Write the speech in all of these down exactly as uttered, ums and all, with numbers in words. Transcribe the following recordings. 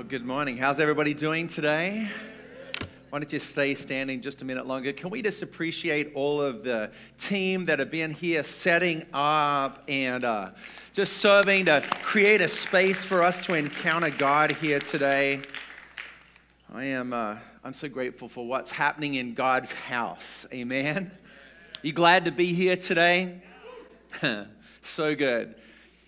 Well, good morning. How's everybody doing today? Why don't you stay standing just a minute longer? Can we just appreciate all of the team that have been here setting up and uh, just serving to create a space for us to encounter God here today? I am, uh, I'm so grateful for what's happening in God's house. Amen. You glad to be here today? So good.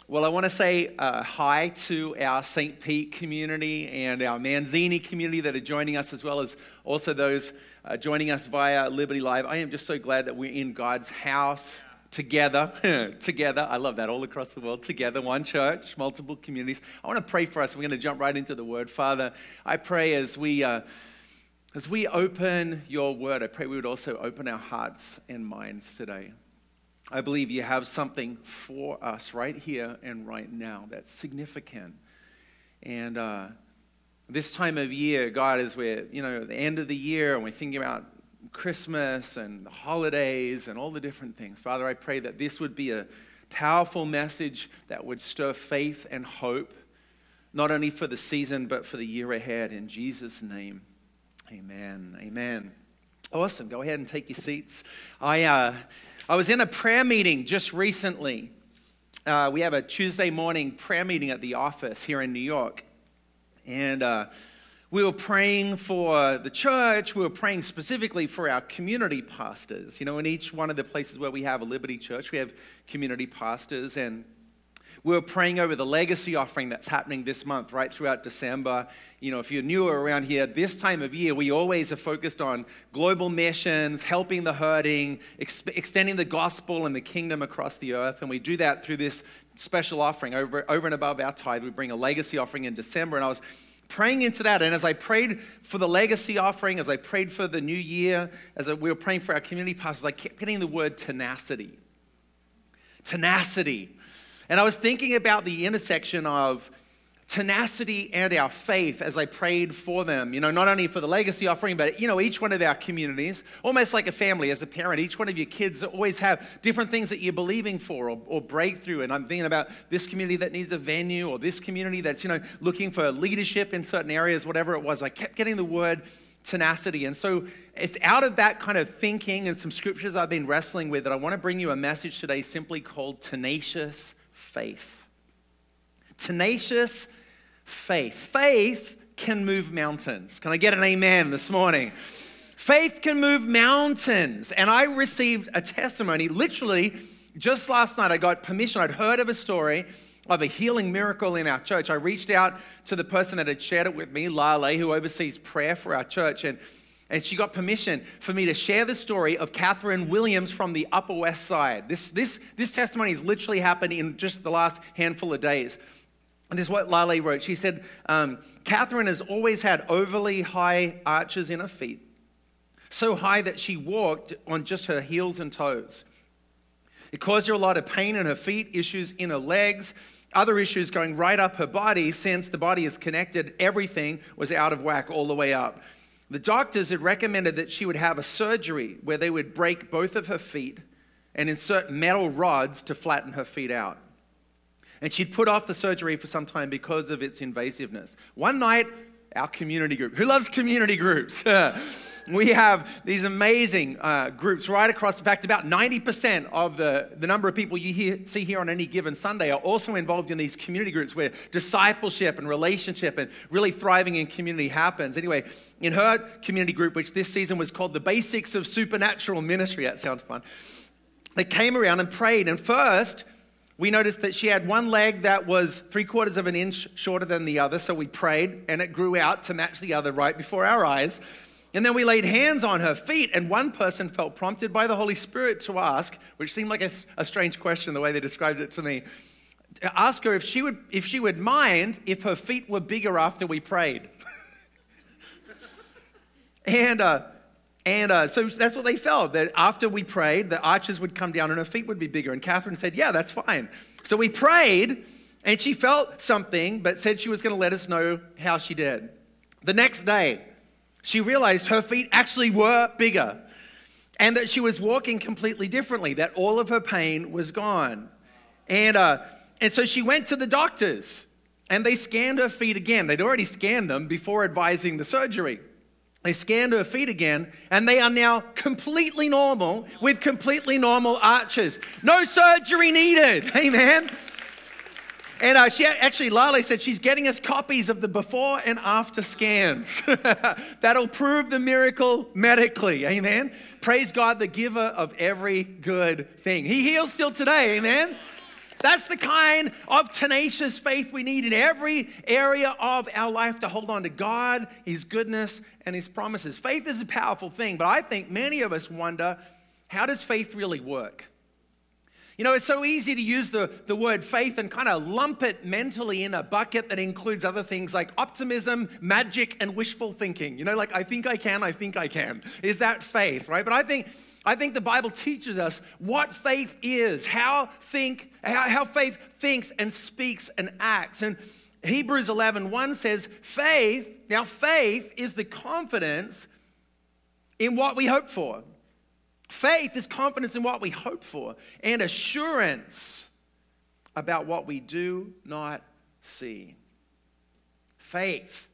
Well, I want to say uh, hi to our Saint Pete community and our Manzini community that are joining us, as well as also those uh, joining us via Liberty Live. I am just so glad that we're in God's house together. together. I love that. All across the world, together, one church, multiple communities. I want to pray for us. We're going to jump right into the Word. Father, I pray as we uh, as we open your Word, I pray we would also open our hearts and minds today. I believe you have something for us right here and right now that's significant. And uh, this time of year, God, as we're, you know, at the end of the year and we're thinking about Christmas and the holidays and all the different things, Father, I pray that this would be a powerful message that would stir faith and hope, not only for the season, but for the year ahead. In Jesus' name, amen. Amen. Awesome. Go ahead and take your seats. I... Uh, I was in a prayer meeting just recently. Uh, we have a Tuesday morning prayer meeting at the office here in New York. And uh, we were praying for the church. We were praying specifically for our community pastors. You know, in each one of the places where we have a Liberty Church, we have community pastors. And we were praying over the legacy offering that's happening this month, right throughout December. You know, if you're newer around here, this time of year, we always are focused on global missions, helping the hurting, ex- extending the gospel and the kingdom across the earth. And we do that through this special offering over, over and above our tithe. We bring a legacy offering in December. And I was praying into that. And as I prayed for the legacy offering, as I prayed for the new year, as we were praying for our community pastors, I kept getting the word tenacity. Tenacity. And I was thinking about the intersection of tenacity and our faith as I prayed for them, you know, not only for the legacy offering, but, you know, each one of our communities, almost like a family. As a parent, each one of your kids always have different things that you're believing for or, or breakthrough. And I'm thinking about this community that needs a venue or this community that's, you know, looking for leadership in certain areas, whatever it was. I kept getting the word tenacity. And so it's out of that kind of thinking and some scriptures I've been wrestling with that I want to bring you a message today simply called Tenacious Faith. Tenacious faith. Faith can move mountains. Can I get an amen this morning? Faith can move mountains. And I received a testimony literally just last night. I got permission. I'd heard of a story of a healing miracle in our church. I reached out to the person that had shared it with me, Laleh, who oversees prayer for our church. And, and she got permission for me to share the story of Catherine Williams from the Upper West Side. This, this, this testimony has literally happened in just the last handful of days. And this is what Laleh wrote. She said, um, Catherine has always had overly high arches in her feet, so high that she walked on just her heels and toes. It caused her a lot of pain in her feet, issues in her legs, other issues going right up her body. Since the body is connected, everything was out of whack all the way up. The doctors had recommended that she would have a surgery where they would break both of her feet and insert metal rods to flatten her feet out. And she'd put off the surgery for some time because of its invasiveness. One night, our community group, who loves community groups? We have these amazing uh, groups right across. In fact, about ninety percent of the, the number of people you hear, see here on any given Sunday are also involved in these community groups where discipleship and relationship and really thriving in community happens. Anyway, in her community group, which this season was called the Basics of Supernatural Ministry, that sounds fun, they came around and prayed. And first, we noticed that she had one leg that was three quarters of an inch shorter than the other. So we prayed and it grew out to match the other right before our eyes. And then we laid hands on her feet, and one person felt prompted by the Holy Spirit to ask, which seemed like a, a strange question the way they described it to me, to ask her if she would if she would mind if her feet were bigger after we prayed. and uh, and uh, so that's what they felt, that after we prayed, the arches would come down and her feet would be bigger. And Catherine said, yeah, that's fine. So we prayed, and she felt something, but said she was going to let us know how she did. The next day, she realized her feet actually were bigger and that she was walking completely differently, that all of her pain was gone. And uh, and so she went to the doctors and they scanned her feet again. They'd already scanned them before advising the surgery. They scanned her feet again, and they are now completely normal with completely normal arches. No surgery needed. Amen. And uh, she actually, Laleh said she's getting us copies of the before and after scans. That'll prove the miracle medically. Amen. Praise God, the giver of every good thing. He heals still today. Amen. That's the kind of tenacious faith we need in every area of our life to hold on to God, His goodness, and His promises. Faith is a powerful thing, but I think many of us wonder, how does faith really work? You know, it's so easy to use the, the word faith and kind of lump it mentally in a bucket that includes other things like optimism, magic, and wishful thinking. You know, like, I think I can, I think I can. Is that faith, right? But I think I think the Bible teaches us what faith is, how think, how, how faith thinks and speaks and acts. And Hebrews eleven one says, faith, now faith is the confidence in what we hope for. Faith is confidence in what we hope for and assurance about what we do not see. Faith.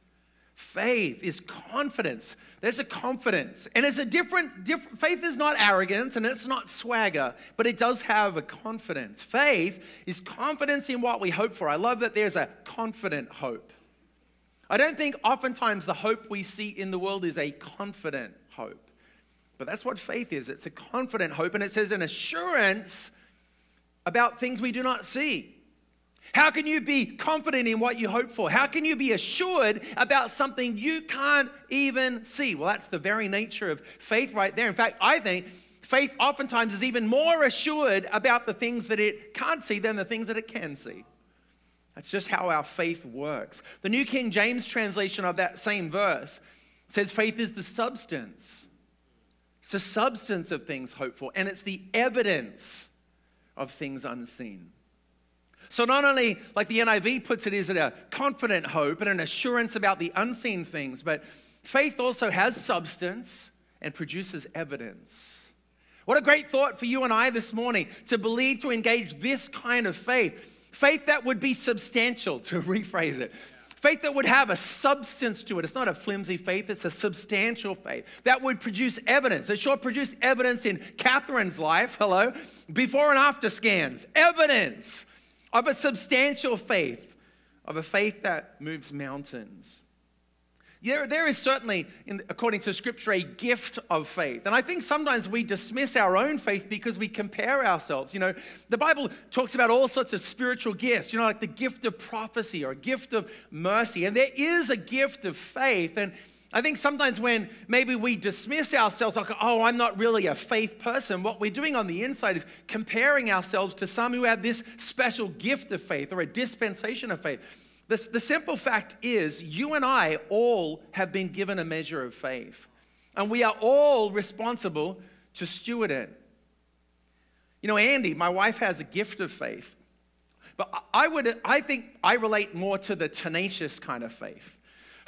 Faith is confidence. There's a confidence. And it's a different, different, faith is not arrogance and it's not swagger, but it does have a confidence. Faith is confidence in what we hope for. I love that there's a confident hope. I don't think oftentimes the hope we see in the world is a confident hope. But that's what faith is. It's a confident hope, and it says an assurance about things we do not see. How can you be confident in what you hope for? How can you be assured about something you can't even see? Well, that's the very nature of faith right there. In fact, I think faith oftentimes is even more assured about the things that it can't see than the things that it can see. That's just how our faith works. The New King James translation of that same verse says faith is the substance. It's the substance of things hoped for, and it's the evidence of things unseen. So not only, like the N I V puts it, is it a confident hope and an assurance about the unseen things, but faith also has substance and produces evidence. What a great thought for you and I this morning, to believe, to engage this kind of faith. Faith that would be substantial, to rephrase it. Faith that would have a substance to it. It's not a flimsy faith, it's a substantial faith. That would produce evidence. It sure produced evidence in Catherine's life, hello, before and after scans. Evidence of a substantial faith, of a faith that moves mountains. There, there is certainly, in, according to Scripture, a gift of faith. And I think sometimes we dismiss our own faith because we compare ourselves. You know, the Bible talks about all sorts of spiritual gifts, you know, like the gift of prophecy or a gift of mercy. And there is a gift of faith. And I think sometimes when maybe we dismiss ourselves, like, oh, I'm not really a faith person, what we're doing on the inside is comparing ourselves to some who have this special gift of faith or a dispensation of faith. The, the simple fact is, you and I all have been given a measure of faith, and we are all responsible to steward it. You know, Andy, my wife, has a gift of faith, but I would, I think I relate more to the tenacious kind of faith.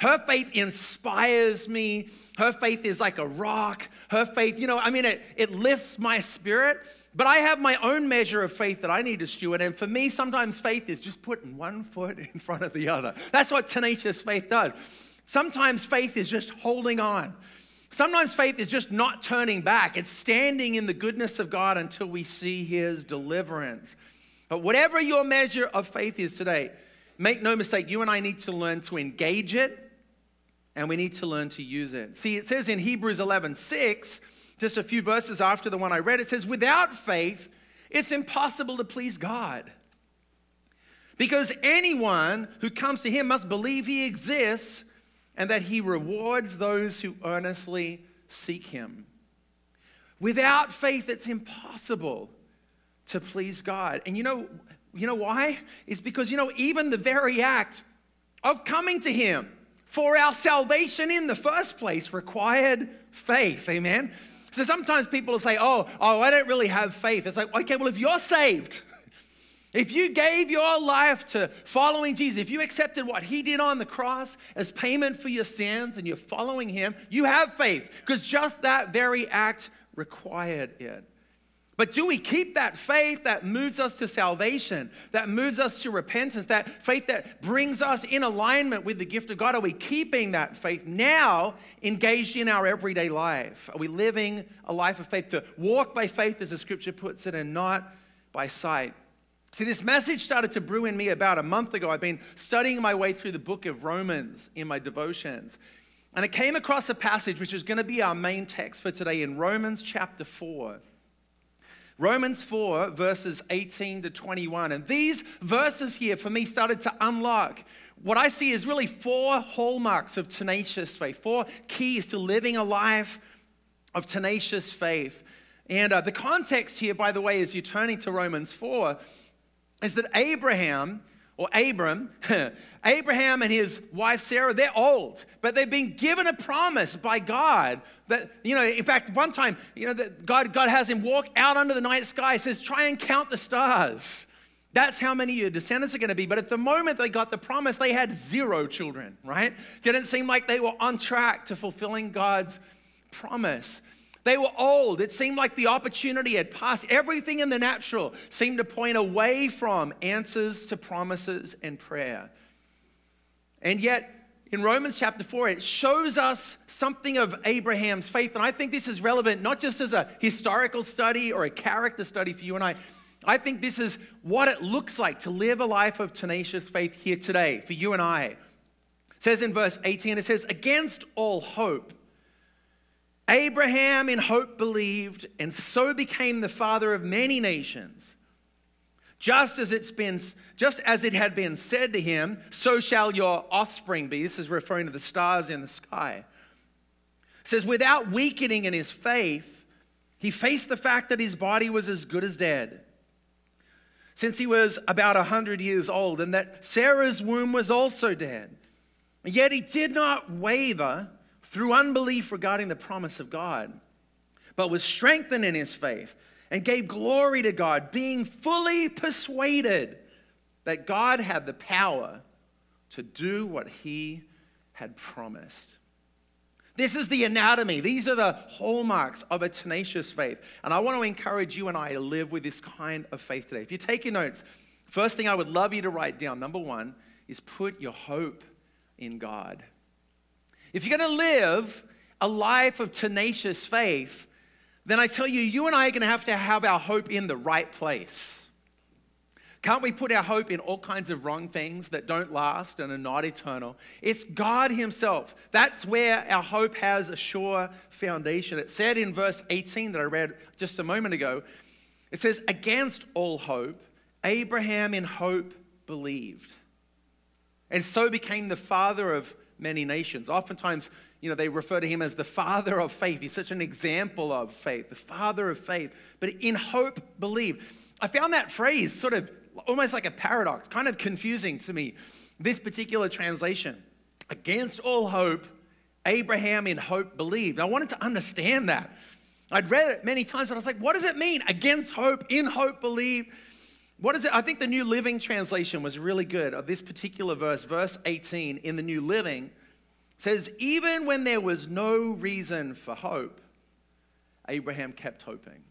Her faith inspires me. Her faith is like a rock. Her faith, you know, I mean, it, it lifts my spirit. But I have my own measure of faith that I need to steward. And for me, sometimes faith is just putting one foot in front of the other. That's what tenacious faith does. Sometimes faith is just holding on. Sometimes faith is just not turning back. It's standing in the goodness of God until we see His deliverance. But whatever your measure of faith is today, make no mistake, you and I need to learn to engage it, and we need to learn to use it. See, it says in Hebrews eleven six, just a few verses after the one I read, it says, without faith, it's impossible to please God, because anyone who comes to Him must believe He exists and that He rewards those who earnestly seek Him. Without faith, it's impossible to please God. And you know, you know why? It's because, you know, even the very act of coming to Him for our salvation in the first place required faith. Amen? So sometimes people will say, oh, oh, I don't really have faith. It's like, okay, well, if you're saved, if you gave your life to following Jesus, if you accepted what He did on the cross as payment for your sins and you're following Him, you have faith, because just that very act required it. But do we keep that faith that moves us to salvation, that moves us to repentance, that faith that brings us in alignment with the gift of God? Are we keeping that faith now engaged in our everyday life? Are we living a life of faith, to walk by faith as the scripture puts it and not by sight? See, this message started to brew in me about a month ago. I've been studying my way through the book of Romans in my devotions. And I came across a passage which is going to be our main text for today in Romans chapter four. Romans four, verses eighteen to twenty-one. And these verses here, for me, started to unlock what I see is really four hallmarks of tenacious faith, four keys to living a life of tenacious faith. And uh, the context here, by the way, as you're turning to Romans four, is that Abraham, or Abram, Abraham and his wife Sarah, they're old, but they've been given a promise by God that, you know, in fact, one time, you know, that God, God has him walk out under the night sky, says, try and count the stars. That's how many of your descendants are going to be. But at the moment they got the promise, they had zero children, right? Didn't seem like they were on track to fulfilling God's promise. They were old. It seemed like the opportunity had passed. Everything in the natural seemed to point away from answers to promises and prayer. And yet, in Romans chapter four, it shows us something of Abraham's faith. And I think this is relevant not just as a historical study or a character study for you and I. I think this is what it looks like to live a life of tenacious faith here today for you and I. It says in verse eighteen, it says, against all hope, Abraham in hope believed, and so became the father of many nations. Just as it's been, just as it had been said to him, so shall your offspring be. This is referring to the stars in the sky. It says, without weakening in his faith, he faced the fact that his body was as good as dead, since he was about a hundred years old, and that Sarah's womb was also dead. And yet he did not waver through unbelief regarding the promise of God, but was strengthened in his faith and gave glory to God, being fully persuaded that God had the power to do what he had promised. This is the anatomy. These are the hallmarks of a tenacious faith. And I want to encourage you and I to live with this kind of faith today. If you're taking notes, first thing I would love you to write down, number one, is put your hope in God. If you're going to live a life of tenacious faith, then I tell you, you and I are going to have to have our hope in the right place. Can't we put our hope in all kinds of wrong things that don't last and are not eternal? It's God himself. That's where our hope has a sure foundation. It said in verse eighteen that I read just a moment ago, it says, against all hope, Abraham in hope believed, and so became the father of many nations. Oftentimes, you know, they refer to him as the father of faith. He's such an example of faith, the father of faith, but in hope believed. I found that phrase sort of almost like a paradox, kind of confusing to me, this particular translation. Against all hope, Abraham in hope believed. I wanted to understand that. I'd read it many times and I was like, what does it mean? Against hope, in hope believed. What is it? I think the New Living Translation was really good of this particular verse. Verse eighteen in the New Living says, even when there was no reason for hope, Abraham kept hoping,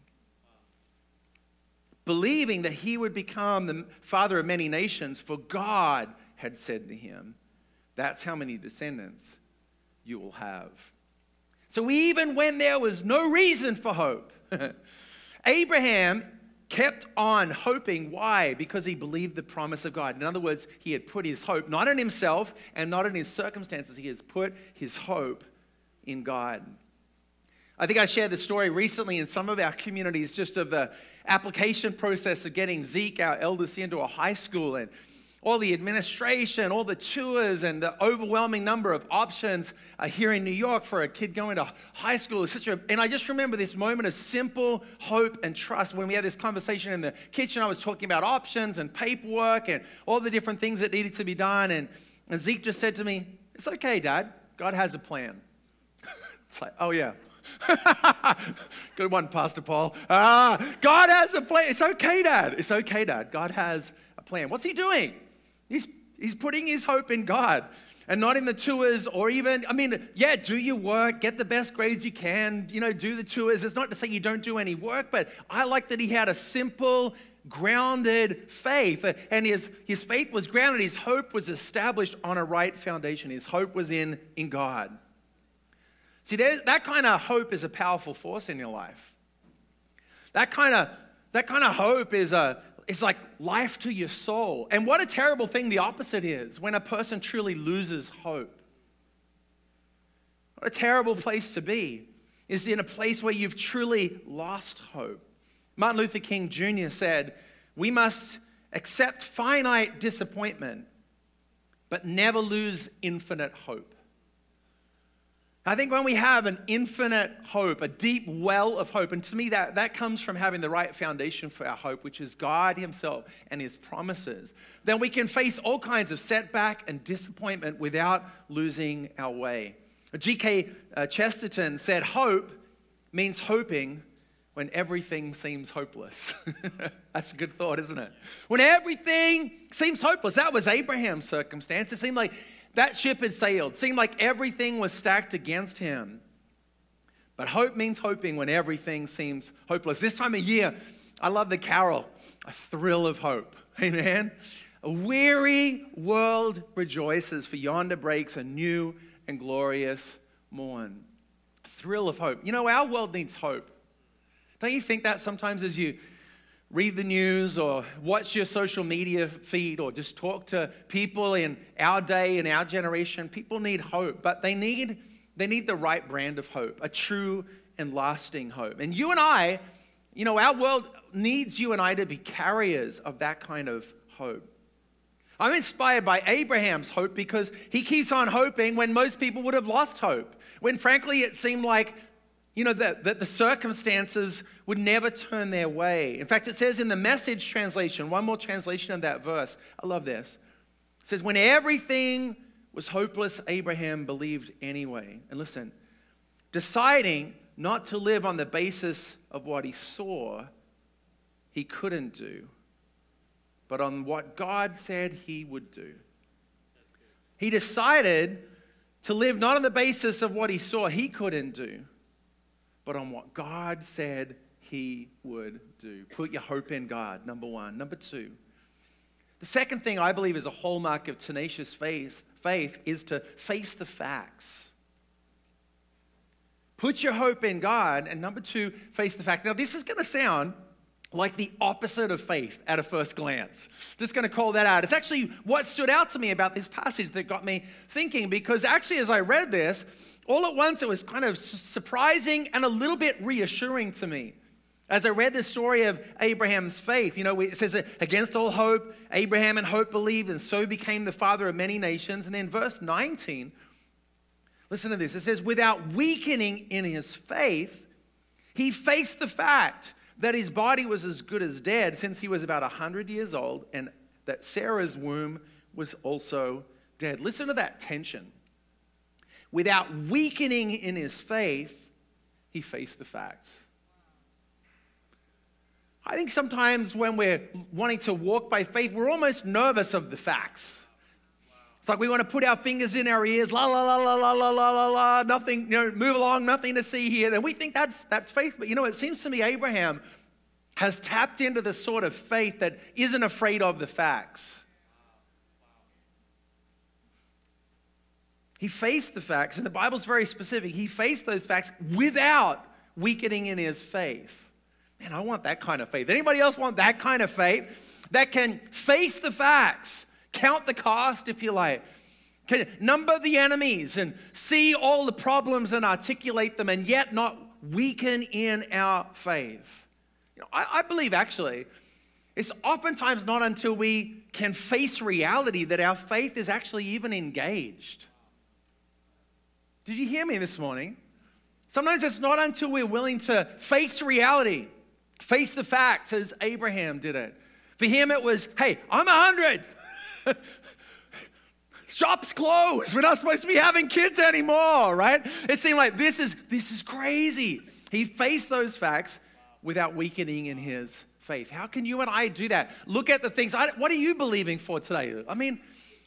believing that he would become the father of many nations, for God had said to him, that's how many descendants you will have. So even when there was no reason for hope, Abraham kept on hoping. Why? Because he believed the promise of God. In other words, he had put his hope not in himself and not in his circumstances. He has put his hope in God. I think I shared the story recently in some of our communities just of the application process of getting Zeke, our eldest, into a high school, and all the administration, all the tours, and the overwhelming number of options are here in New York for a kid going to high school. Such a, and I just remember this moment of simple hope and trust. When we had this conversation in the kitchen, I was talking about options and paperwork and all the different things that needed to be done. And, and Zeke just said to me, it's okay, Dad. God has a plan. It's like, oh, yeah. Good one, Pastor Paul. Ah, God has a plan. It's okay, Dad. It's okay, Dad. God has a plan. What's he doing? He's, he's putting his hope in God. and not in the tours or even, I mean, yeah, do your work, get the best grades you can, you know, do the tours. It's not to say you don't do any work, but I like that he had a simple, grounded faith, and his, his faith was grounded. His hope was established on a right foundation. His hope was in, in God. See, that kind of hope is a powerful force in your life. That kind of that kind of hope is a it's like life to your soul. And what a terrible thing the opposite is when a person truly loses hope. What a terrible place to be is in a place where you've truly lost hope. Martin Luther King Junior said, "We must accept finite disappointment, but never lose infinite hope." I think when we have an infinite hope, a deep well of hope, and to me that, that comes from having the right foundation for our hope, which is God himself and his promises, then we can face all kinds of setback and disappointment without losing our way. G K Chesterton said, "Hope means hoping when everything seems hopeless." That's a good thought, isn't it? When everything seems hopeless. That was Abraham's circumstance. It seemed like that ship had sailed. Seemed like everything was stacked against him. But hope means hoping when everything seems hopeless. This time of year, I love the carol, "A Thrill of Hope." Amen. "A weary world rejoices, for yonder breaks a new and glorious morn." A thrill of hope. You know, our world needs hope. Don't you think that sometimes as you read the news or watch your social media feed or just talk to people in our day, in our generation, people need hope, but they need they need the right brand of hope, a true and lasting hope. And you and I, you know, our world needs you and I to be carriers of that kind of hope. I'm inspired by Abraham's hope because he keeps on hoping when most people would have lost hope, when frankly it seemed like, you know, that the, the circumstances would never turn their way. In fact, it says in the Message translation, one more translation of that verse, I love this. It says, "When everything was hopeless, Abraham believed anyway." And listen, deciding not to live on the basis of what he saw he couldn't do, but on what God said he would do. He decided to live not on the basis of what he saw he couldn't do, but on what God said he would do. Put your hope in God, number one. Number two, the second thing I believe is a hallmark of tenacious faith, faith is to face the facts. Put your hope in God, and number two, face the facts. Now, this is going to sound like the opposite of faith at a first glance. Just going to call that out. It's actually what stood out to me about this passage that got me thinking, because actually as I read this, all at once it was kind of surprising and a little bit reassuring to me. As I read the story of Abraham's faith, you know, it says that against all hope, Abraham in hope believed and so became the father of many nations. And then verse nineteen, listen to this. It says, "Without weakening in his faith, he faced the fact that his body was as good as dead since he was about one hundred years old, and that Sarah's womb was also dead." Listen to that tension. Without weakening in his faith, he faced the facts. I think sometimes when we're wanting to walk by faith, we're almost nervous of the facts. It's like we want to put our fingers in our ears, la, la, la, la, la, la, la, la, la, nothing, you know, move along, nothing to see here. Then we think that's that's faith. But, you know, it seems to me Abraham has tapped into the sort of faith that isn't afraid of the facts. He faced the facts, and the Bible's very specific. He faced those facts without weakening in his faith. Man, I want that kind of faith. Anybody else want that kind of faith that can face the facts? Count the cost, if you like. Number the enemies and see all the problems and articulate them, and yet not weaken in our faith. You know, I, I believe, actually, it's oftentimes not until we can face reality that our faith is actually even engaged. Did you hear me this morning? Sometimes it's not until we're willing to face reality, face the facts, as Abraham did it. For him, it was, hey, I'm one hundred. Shops closed. We're not supposed to be having kids anymore, right? It seemed like this is this is crazy. He faced those facts without weakening in his faith. How can you and I do that? Look at the things. I, what are you believing for today? I mean,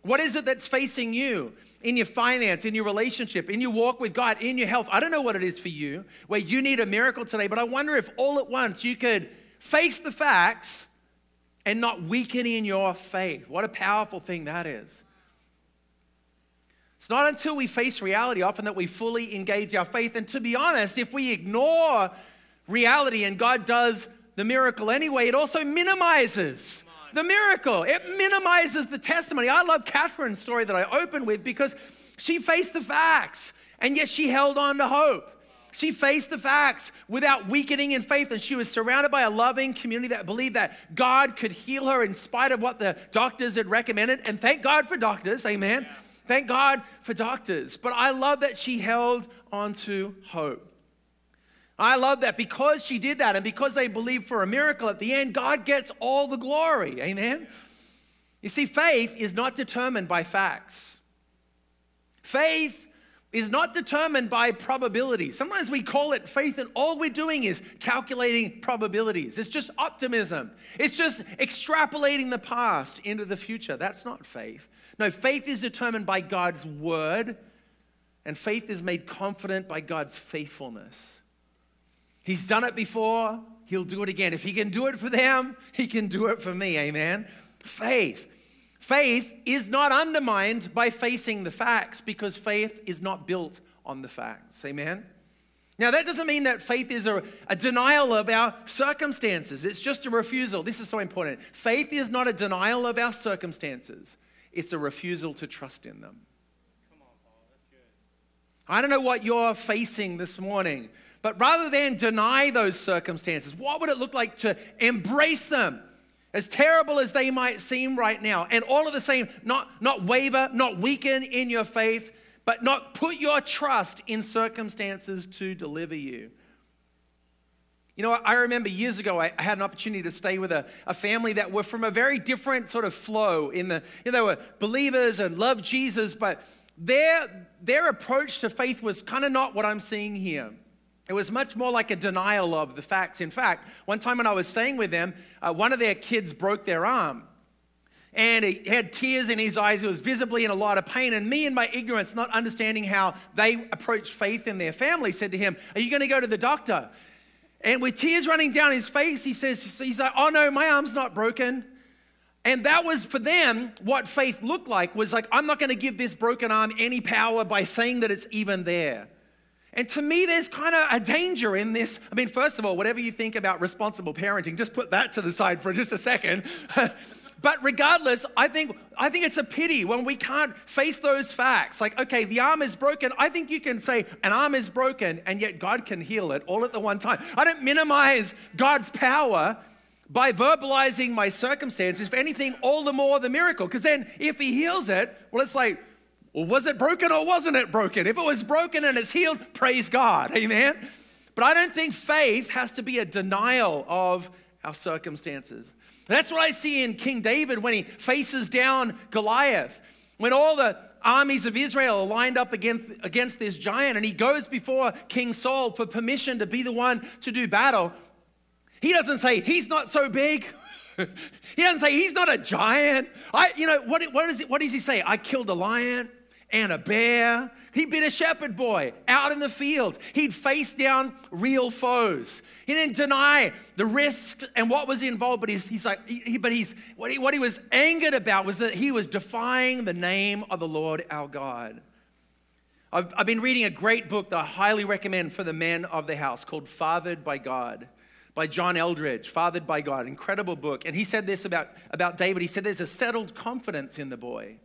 What is it that's facing you in your finance, in your relationship, in your walk with God, in your health? I don't know what it is for you, where you need a miracle today, but I wonder if all at once you could face the facts and not weaken in your faith. What a powerful thing that is. It's not until we face reality often that we fully engage our faith. And to be honest, if we ignore reality and God does the miracle anyway, it also minimizes the miracle. It minimizes the testimony. I love Catherine's story that I opened with because she faced the facts and yet she held on to hope. She faced the facts without weakening in faith, and she was surrounded by a loving community that believed that God could heal her in spite of what the doctors had recommended. And thank God for doctors, amen. Yeah. Thank God for doctors. But I love that she held on to hope. I love that because she did that and because they believed for a miracle at the end, God gets all the glory, amen. You see, faith is not determined by facts. Faith is not determined by probability. Sometimes we call it faith and all we're doing is calculating probabilities. It's just optimism. It's just extrapolating the past into the future. That's not faith. No, faith is determined by God's word, and faith is made confident by God's faithfulness. He's done it before, he'll do it again. If he can do it for them, he can do it for me, amen? Faith. Faith is not undermined by facing the facts because faith is not built on the facts. Amen? Now, that doesn't mean that faith is a, a denial of our circumstances. It's just a refusal. This is so important. Faith is not a denial of our circumstances. It's a refusal to trust in them. Come on, Paul. That's good. I don't know what you're facing this morning, but rather than deny those circumstances, what would it look like to embrace them? As terrible as they might seem right now, and all of the same, not, not waver, not weaken in your faith, but not put your trust in circumstances to deliver you. You know, I remember years ago, I had an opportunity to stay with a, a family that were from a very different sort of flow. In the, you know, they were believers and loved Jesus, but their, their approach to faith was kind of not what I'm seeing here. It was much more like a denial of the facts. In fact, one time when I was staying with them, uh, one of their kids broke their arm. And he had tears in his eyes. He was visibly in a lot of pain. And me, in my ignorance, not understanding how they approached faith in their family, said to him, "Are you going to go to the doctor?" And with tears running down his face, he says, he's like, "Oh no, my arm's not broken." And that was, for them, what faith looked like, was like, I'm not going to give this broken arm any power by saying that it's even there. And to me, there's kind of a danger in this. I mean, first of all, whatever you think about responsible parenting, just put that to the side for just a second. But regardless, I think I think it's a pity when we can't face those facts. Like, okay, the arm is broken. I think you can say an arm is broken, and yet God can heal it all at the one time. I don't minimize God's power by verbalizing my circumstances. If anything, all the more the miracle. Because then if he heals it, well, it's like, well, was it broken or wasn't it broken? If it was broken and it's healed, praise God, amen? But I don't think faith has to be a denial of our circumstances. That's what I see in King David when he faces down Goliath, when all the armies of Israel are lined up against, against this giant, and he goes before King Saul for permission to be the one to do battle. He doesn't say, he's not so big. He doesn't say, he's not a giant. I, you know, what, what, is it, what does he say? I killed a lion and a bear. He bit a shepherd boy out in the field. He'd face down real foes. He didn't deny the risks and what was involved, but he's, he's like, he, but he's what he, what he was angered about was that he was defying the name of the Lord our God. I've, I've been reading a great book that I highly recommend for the men of the house called Fathered by God, by John Eldredge, Fathered by God, incredible book. And he said this about, about David. He said, there's a settled confidence in the boy.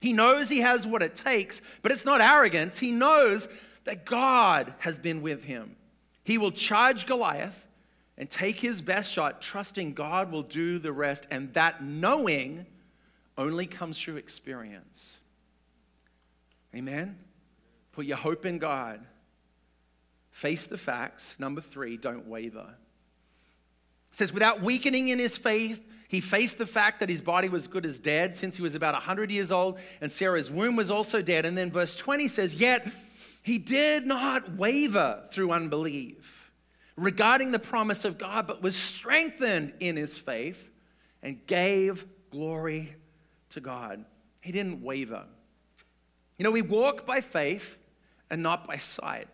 He knows he has what it takes, but it's not arrogance. He knows that God has been with him. He will charge Goliath and take his best shot, trusting God will do the rest. And that knowing only comes through experience. Amen? Put your hope in God. Face the facts. Number three, don't waver. It says, without weakening in his faith, he faced the fact that his body was good as dead since he was about one hundred years old, and Sarah's womb was also dead. And then verse twenty says, yet he did not waver through unbelief regarding the promise of God, but was strengthened in his faith and gave glory to God. He didn't waver. You know, we walk by faith and not by sight.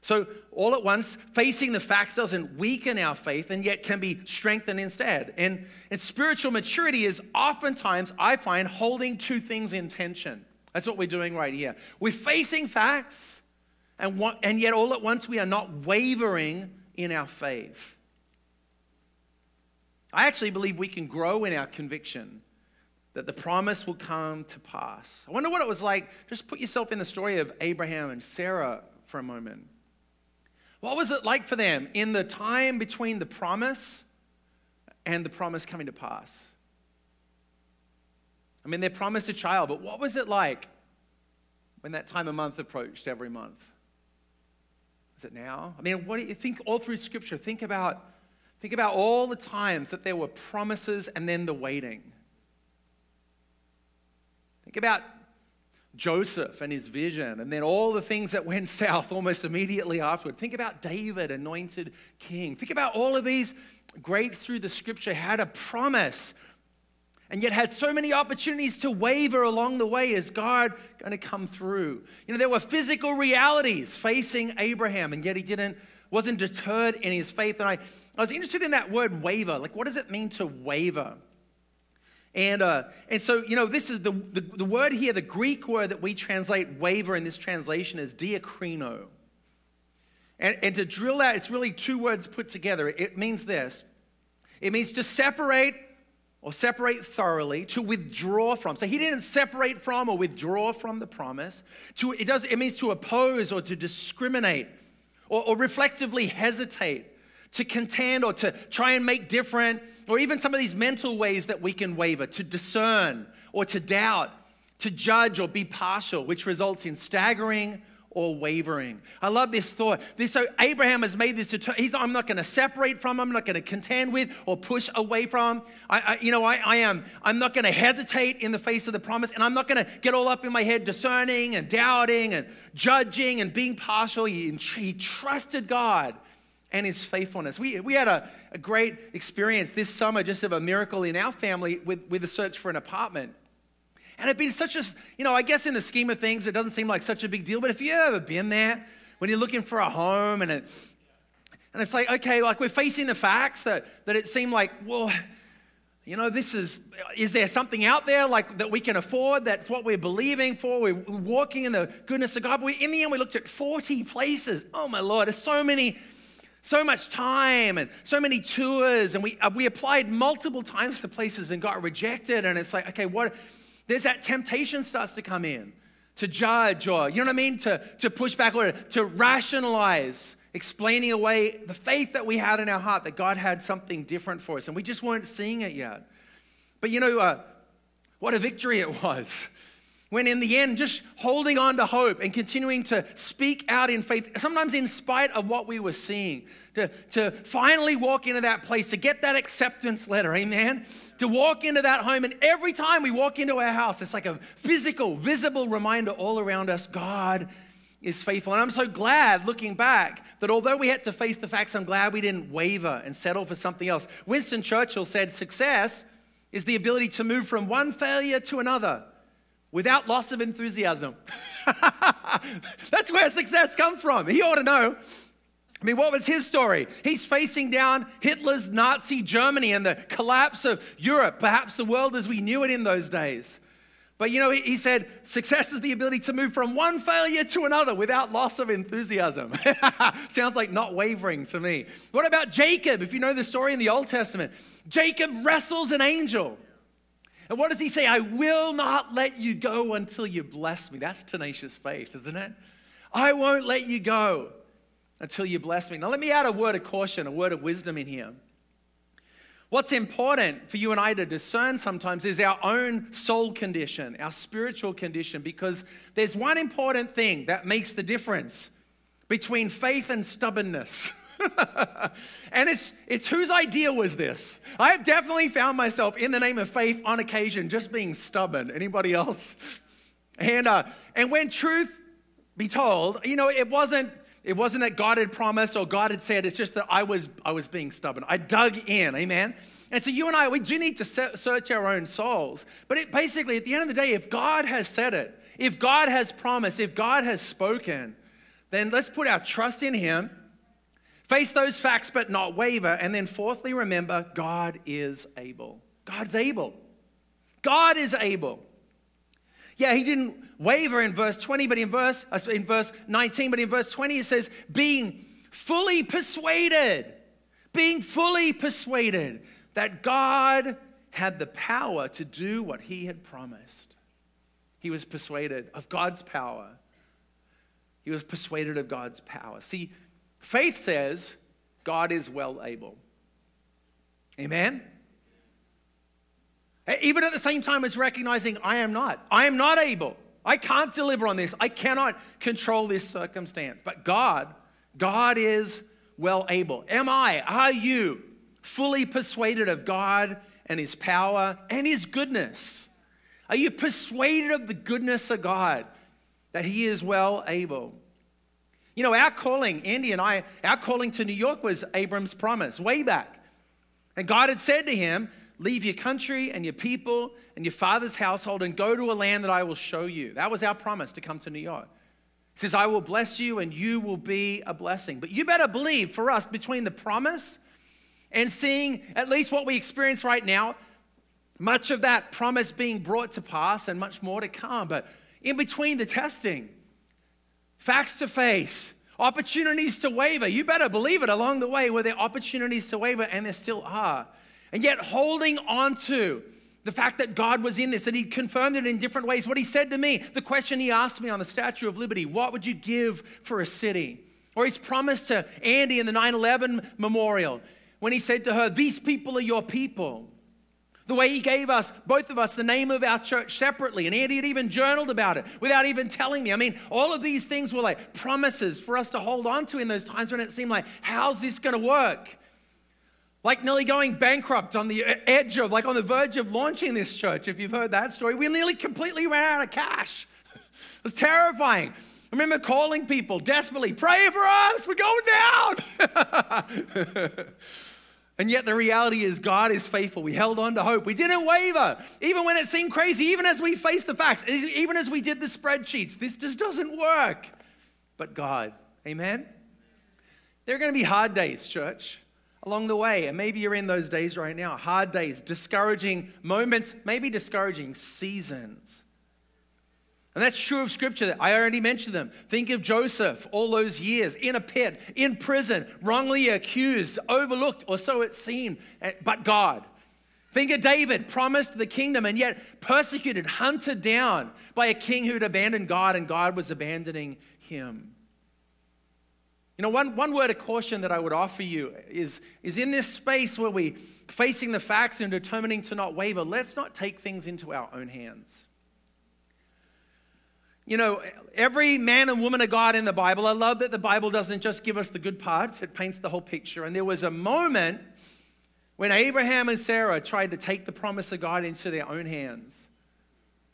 So all at once, facing the facts doesn't weaken our faith and yet can be strengthened instead. And, and spiritual maturity is oftentimes, I find, holding two things in tension. That's what we're doing right here. We're facing facts and, what, and yet all at once we are not wavering in our faith. I actually believe we can grow in our conviction that the promise will come to pass. I wonder what it was like. Just put yourself in the story of Abraham and Sarah for a moment. What was it like for them in the time between the promise and the promise coming to pass? I mean, they promised a child, but what was it like when that time of month approached every month? Is it now? I mean, what do you think all through Scripture? Think about Think about all the times that there were promises and then the waiting. Think about Joseph and his vision and then all the things that went south almost immediately afterward. Think about David, anointed king. Think about all of these greats through the Scripture had a promise and yet had so many opportunities to waver along the way. Is God going to come through? You know, there were physical realities facing Abraham and yet he didn't wasn't deterred in his faith. And I, I was interested in that word waver. Like, what does it mean to waver? And uh, and so, you know, this is the, the, the word here, the Greek word that we translate waver in this translation is diakrino. And, and to drill that, it's really two words put together. It, it means this. It means to separate or separate thoroughly, to withdraw from. So he didn't separate from or withdraw from the promise. To it does. It means to oppose or to discriminate. Or, or reflexively hesitate, to contend or to try and make different, or even some of these mental ways that we can waver, to discern or to doubt, to judge or be partial, which results in staggering or wavering. I love this thought. This, so Abraham has made this, deter- he's, I'm not going to separate from, I'm not going to contend with or push away from. I, I you know, I, I am, I'm not going to hesitate in the face of the promise, and I'm not going to get all up in my head discerning and doubting and judging and being partial. He, he trusted God and his faithfulness. We we had a, a great experience this summer just of a miracle in our family with, with the search for an apartment. And it'd been such a, you know, I guess in the scheme of things, it doesn't seem like such a big deal. But if you've ever been there, when you're looking for a home and it, and it's like, okay, like we're facing the facts that, that it seemed like, well, you know, this is, is there something out there like that we can afford? That's what we're believing for. We're walking in the goodness of God. But we, in the end, we looked at forty places. Oh my Lord, there's so many, so much time and so many tours. And we, we applied multiple times to places and got rejected. And it's like, okay, what... There's that temptation starts to come in, to judge or, you know what I mean, to, to push back or to rationalize, explaining away the faith that we had in our heart that God had something different for us and we just weren't seeing it yet. But you know, uh, what a victory it was when in the end, just holding on to hope and continuing to speak out in faith, sometimes in spite of what we were seeing, to, to finally walk into that place, to get that acceptance letter, amen? To walk into that home, and every time we walk into our house, it's like a physical, visible reminder all around us, God is faithful. And I'm so glad, looking back, that although we had to face the facts, I'm glad we didn't waver and settle for something else. Winston Churchill said, "Success is the ability to move from one failure to another without loss of enthusiasm." That's where success comes from. He ought to know. I mean, what was his story? He's facing down Hitler's Nazi Germany and the collapse of Europe, perhaps the world as we knew it in those days. But you know, he said, success is the ability to move from one failure to another without loss of enthusiasm. Sounds like not wavering to me. What about Jacob? If you know the story in the Old Testament, Jacob wrestles an angel. And what does he say? I will not let you go until you bless me. That's tenacious faith, isn't it? I won't let you go until you bless me. Now, let me add a word of caution, a word of wisdom in here. What's important for you and I to discern sometimes is our own soul condition, our spiritual condition, because there's one important thing that makes the difference between faith and stubbornness. And it's it's whose idea was this? I have definitely found myself in the name of faith on occasion just being stubborn. Anybody else? And uh, and when truth be told, you know, it wasn't It wasn't that God had promised or God had said. It's just that I was I was being stubborn. I dug in, amen? And so you and I, we do need to search our own souls. But it basically, at the end of the day, if God has said it, if God has promised, if God has spoken, then let's put our trust in him, face those facts but not waver, and then fourthly, remember, God is able. God's able. God is able. Yeah, he didn't waver in verse twenty, but in verse in verse nineteen, but in verse twenty it says, being fully persuaded, being fully persuaded that God had the power to do what he had promised. He was persuaded of God's power. He was persuaded of God's power. See, faith says God is well able. Amen? Even at the same time as recognizing I am not. I am not able. I can't deliver on this. I cannot control this circumstance. But God, God is well able. Am I, are you fully persuaded of God and his power and his goodness? Are you persuaded of the goodness of God, that he is well able? You know, our calling, Andy and I, our calling to New York was Abram's promise way back. And God had said to him, leave your country and your people and your father's household and go to a land that I will show you. That was our promise to come to New York. He says, I will bless you and you will be a blessing. But you better believe for us, between the promise and seeing at least what we experience right now, much of that promise being brought to pass and much more to come. But in between the testing, facts to face, opportunities to waver, you better believe it, along the way were there opportunities to waver, and there still are. And yet holding on to the fact that God was in this, that he confirmed it in different ways. What he said to me, the question he asked me on the Statue of Liberty, what would you give for a city? Or his promise to Andy in the nine eleven memorial, when he said to her, these people are your people. The way he gave us, both of us, the name of our church separately. And Andy had even journaled about it without even telling me. I mean, all of these things were like promises for us to hold on to in those times when it seemed like, how's this going to work? Like nearly going bankrupt on the edge of, like on the verge of launching this church, if you've heard that story. We nearly completely ran out of cash. It was terrifying. I remember calling people desperately, pray for us, we're going down. And yet the reality is God is faithful. We held on to hope. We didn't waver, even when it seemed crazy, even as we faced the facts, even as we did the spreadsheets. This just doesn't work. But God, amen? There are going to be hard days, church, along the way. And maybe you're in those days right now, hard days, discouraging moments, maybe discouraging seasons. And that's true of Scripture. I already mentioned them. Think of Joseph, all those years, in a pit, in prison, wrongly accused, overlooked, or so it seemed, but God. Think of David, promised the kingdom, and yet persecuted, hunted down by a king who'd abandoned God, and God was abandoning him. You know, one, one word of caution that I would offer you is, is in this space where we're facing the facts and determining to not waver, let's not take things into our own hands. You know, every man and woman of God in the Bible, I love that the Bible doesn't just give us the good parts, it paints the whole picture. And there was a moment when Abraham and Sarah tried to take the promise of God into their own hands.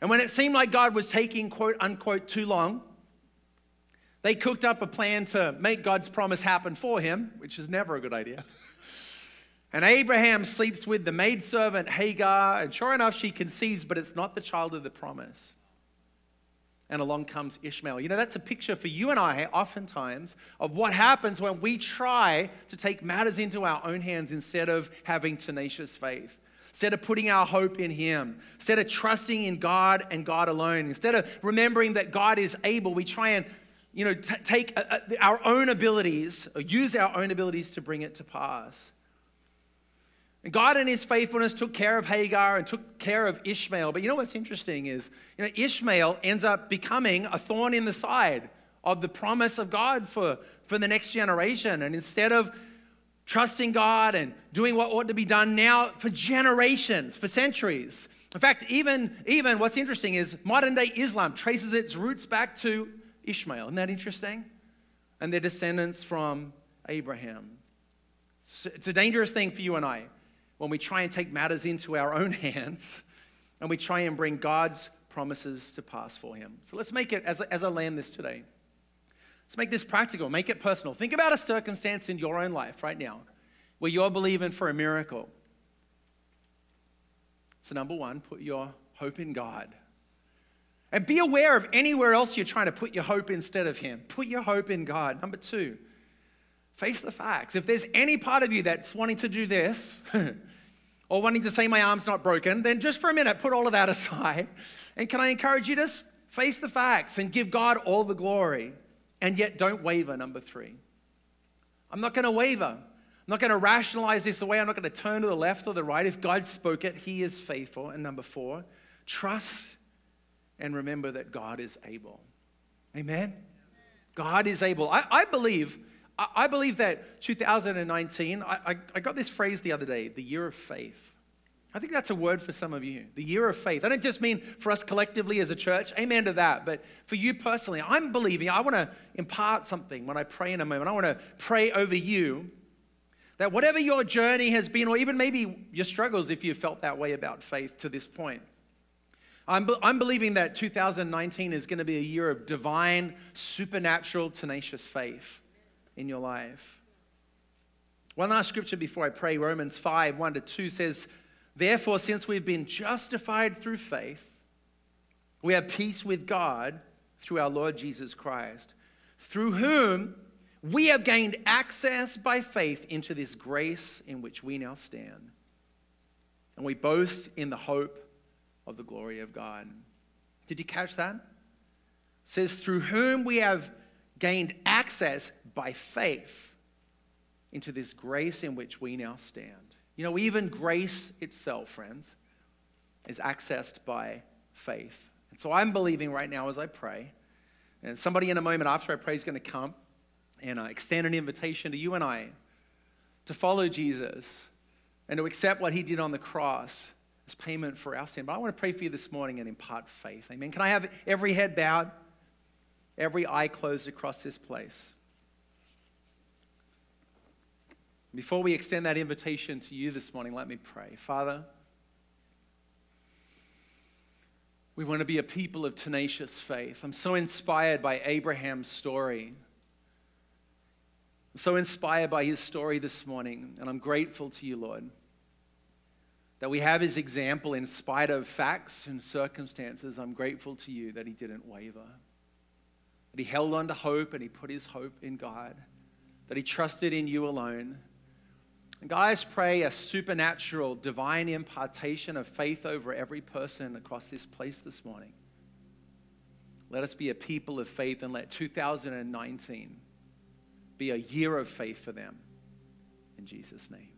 And when it seemed like God was taking, quote unquote, too long, they cooked up a plan to make God's promise happen for him, which is never a good idea. And Abraham sleeps with the maidservant Hagar, and sure enough, she conceives, but it's not the child of the promise. And along comes Ishmael. You know, that's a picture for you and I oftentimes of what happens when we try to take matters into our own hands instead of having tenacious faith, instead of putting our hope in him, instead of trusting in God and God alone, instead of remembering that God is able, we try and, you know, t- take a, a, our own abilities or use our own abilities to bring it to pass. And God in his faithfulness took care of Hagar and took care of Ishmael. But you know what's interesting is, you know, Ishmael ends up becoming a thorn in the side of the promise of God for, for the next generation. And instead of trusting God and doing what ought to be done now for generations, for centuries. In fact, even, even what's interesting is modern day Islam traces its roots back to Ishmael. Isn't that interesting? And their descendants from Abraham. So it's a dangerous thing for you and I, when we try and take matters into our own hands and we try and bring God's promises to pass for him. So let's make it, as I, as I land this today, Let's make this practical. Make it personal. Think about a circumstance in your own life right now where you're believing for a miracle. So number one, put your hope in God. And be aware of anywhere else you're trying to put your hope instead of him. Put your hope in God. Number two, face the facts. If there's any part of you that's wanting to do this or wanting to say my arm's not broken, then just for a minute, put all of that aside. And can I encourage you to face the facts and give God all the glory, and yet don't waver. Number three, I'm not going to waver. I'm not going to rationalize this away. I'm not going to turn to the left or the right. If God spoke it, he is faithful. And number four, trust and remember that God is able. Amen? Amen. God is able. I, I believe I, I believe that two thousand nineteen, I, I, I got this phrase the other day, the year of faith. I think that's a word for some of you, the year of faith. I don't just mean for us collectively as a church, amen to that, but for you personally, I'm believing, I want to impart something when I pray in a moment. I want to pray over you that whatever your journey has been, or even maybe your struggles if you felt that way about faith to this point, I'm, be- I'm believing that two thousand nineteen is going to be a year of divine, supernatural, tenacious faith in your life. One last scripture before I pray, Romans five, one to two says, therefore, since we've been justified through faith, we have peace with God through our Lord Jesus Christ, through whom we have gained access by faith into this grace in which we now stand. And we boast in the hope of the glory of God. Did you catch that? It says, through whom we have gained access by faith into this grace in which we now stand. You know, even grace itself, friends, is accessed by faith. And so I'm believing right now as I pray, and somebody in a moment after I pray is going to come and uh, extend an invitation to you and I to follow Jesus and to accept what he did on the cross as payment for our sin. But I want to pray for you this morning and impart faith. Amen. Can I have every head bowed, every eye closed across this place? Before we extend that invitation to you this morning, let me pray. Father, we want to be a people of tenacious faith. I'm so inspired by Abraham's story. I'm so inspired by his story this morning, and I'm grateful to you, Lord, that we have his example in spite of facts and circumstances. I'm grateful to you that he didn't waver, that he held on to hope and he put his hope in God, that he trusted in you alone. And God, I just pray a supernatural, divine impartation of faith over every person across this place this morning. Let us be a people of faith, and let two thousand nineteen be a year of faith for them. In Jesus' name.